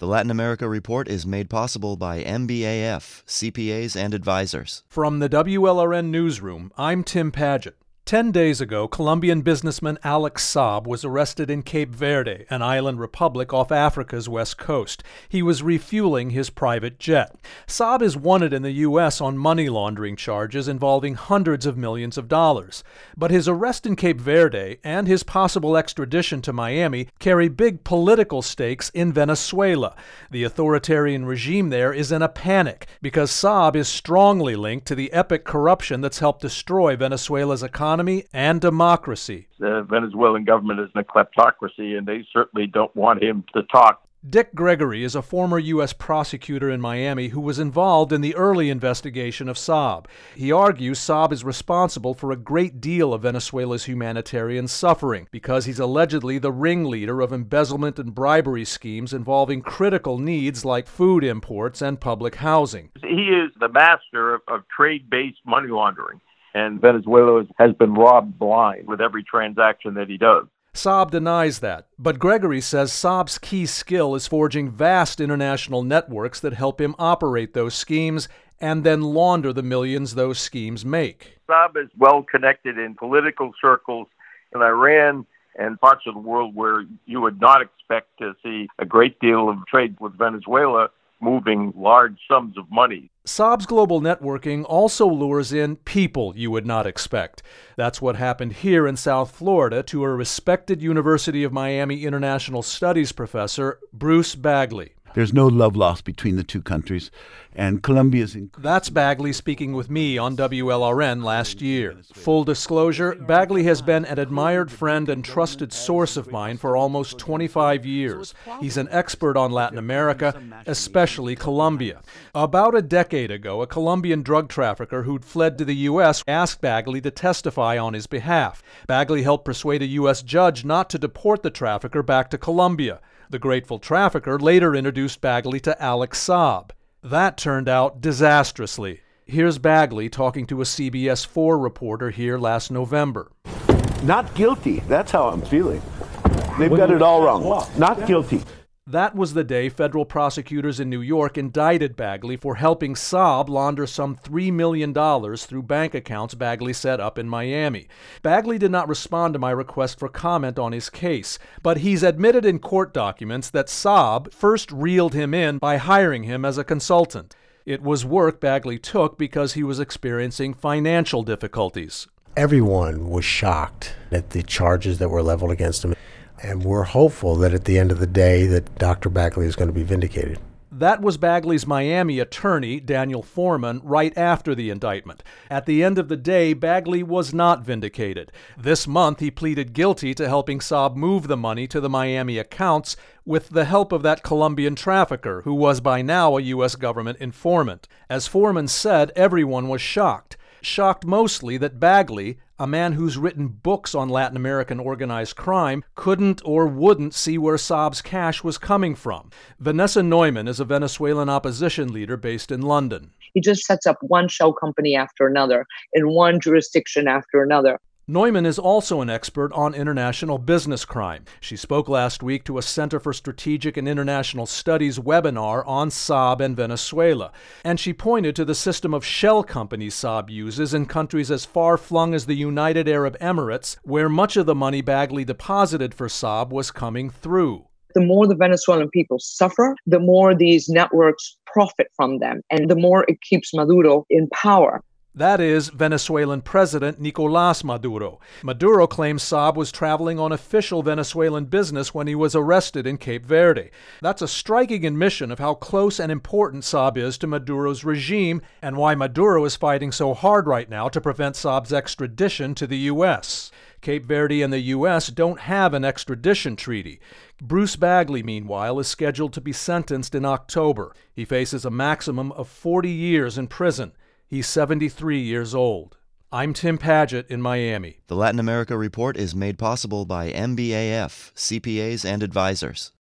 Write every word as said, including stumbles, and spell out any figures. The Latin America Report is made possible by M B A F, C P As and advisors. From the W L R N Newsroom, I'm Tim Padgett. Ten days ago, Colombian businessman Alex Saab was arrested in Cape Verde, an island republic off Africa's west coast. He was refueling his private jet. Saab is wanted in the U S on money laundering charges involving hundreds of millions of dollars. But his arrest in Cape Verde and his possible extradition to Miami carry big political stakes in Venezuela. The authoritarian regime there is in a panic because Saab is strongly linked to the epic corruption that's helped destroy Venezuela's economy and democracy. The Venezuelan government is a kleptocracy, and they certainly don't want him to talk. Dick Gregory is a former U S prosecutor in Miami who was involved in the early investigation of Saab. He argues Saab is responsible for a great deal of Venezuela's humanitarian suffering because he's allegedly the ringleader of embezzlement and bribery schemes involving critical needs like food imports and public housing. He is the master of, of trade-based money laundering. And Venezuela has been robbed blind with every transaction that he does. Saab denies that, but Gregory says Saab's key skill is forging vast international networks that help him operate those schemes and then launder the millions those schemes make. Saab is well connected in political circles in Iran and parts of the world where you would not expect to see a great deal of trade with Venezuela moving large sums of money. Saab's global networking also lures in people you would not expect. That's what happened here in South Florida to a respected University of Miami International Studies professor, Bruce Bagley. There's no love lost between the two countries, and Colombia's... In- That's Bagley speaking with me on W L R N last year. Full disclosure, Bagley has been an admired friend and trusted source of mine for almost twenty-five years. He's an expert on Latin America, especially Colombia. About a decade ago, a Colombian drug trafficker who'd fled to the U S asked Bagley to testify on his behalf. Bagley helped persuade a U S judge not to deport the trafficker back to Colombia. The grateful trafficker later introduced Bagley to Alex Saab. That turned out disastrously. Here's Bagley talking to a C B S four reporter here last November. Not guilty. That's how I'm feeling. They've got it all wrong. Not guilty. That was the day federal prosecutors in New York indicted Bagley for helping Saab launder some three million dollars through bank accounts Bagley set up in Miami. Bagley did not respond to my request for comment on his case, but he's admitted in court documents that Saab first reeled him in by hiring him as a consultant. It was work Bagley took because he was experiencing financial difficulties. Everyone was shocked at the charges that were leveled against him. And we're hopeful that at the end of the day that Doctor Bagley is going to be vindicated. That was Bagley's Miami attorney, Daniel Foreman, right after the indictment. At the end of the day, Bagley was not vindicated. This month, he pleaded guilty to helping Saab move the money to the Miami accounts with the help of that Colombian trafficker, who was by now a U S government informant. As Foreman said, everyone was shocked. Shocked mostly that Bagley, a man who's written books on Latin American organized crime, couldn't or wouldn't see where Saab's cash was coming from. Vanessa Neumann is a Venezuelan opposition leader based in London. He just sets up one shell company after another in one jurisdiction after another. Neumann is also an expert on international business crime. She spoke last week to a Center for Strategic and International Studies webinar on Saab and Venezuela, and she pointed to the system of shell companies Saab uses in countries as far-flung as the United Arab Emirates, where much of the money Bagley deposited for Saab was coming through. The more the Venezuelan people suffer, the more these networks profit from them, and the more it keeps Maduro in power. That is Venezuelan President Nicolás Maduro. Maduro claims Saab was traveling on official Venezuelan business when he was arrested in Cape Verde. That's a striking admission of how close and important Saab is to Maduro's regime and why Maduro is fighting so hard right now to prevent Saab's extradition to the U S. Cape Verde and the U S don't have an extradition treaty. Bruce Bagley, meanwhile, is scheduled to be sentenced in October. He faces a maximum of forty years in prison. He's seventy-three years old. I'm Tim Padgett in Miami. The Latin America Report is made possible by M B A F, C P As and advisors.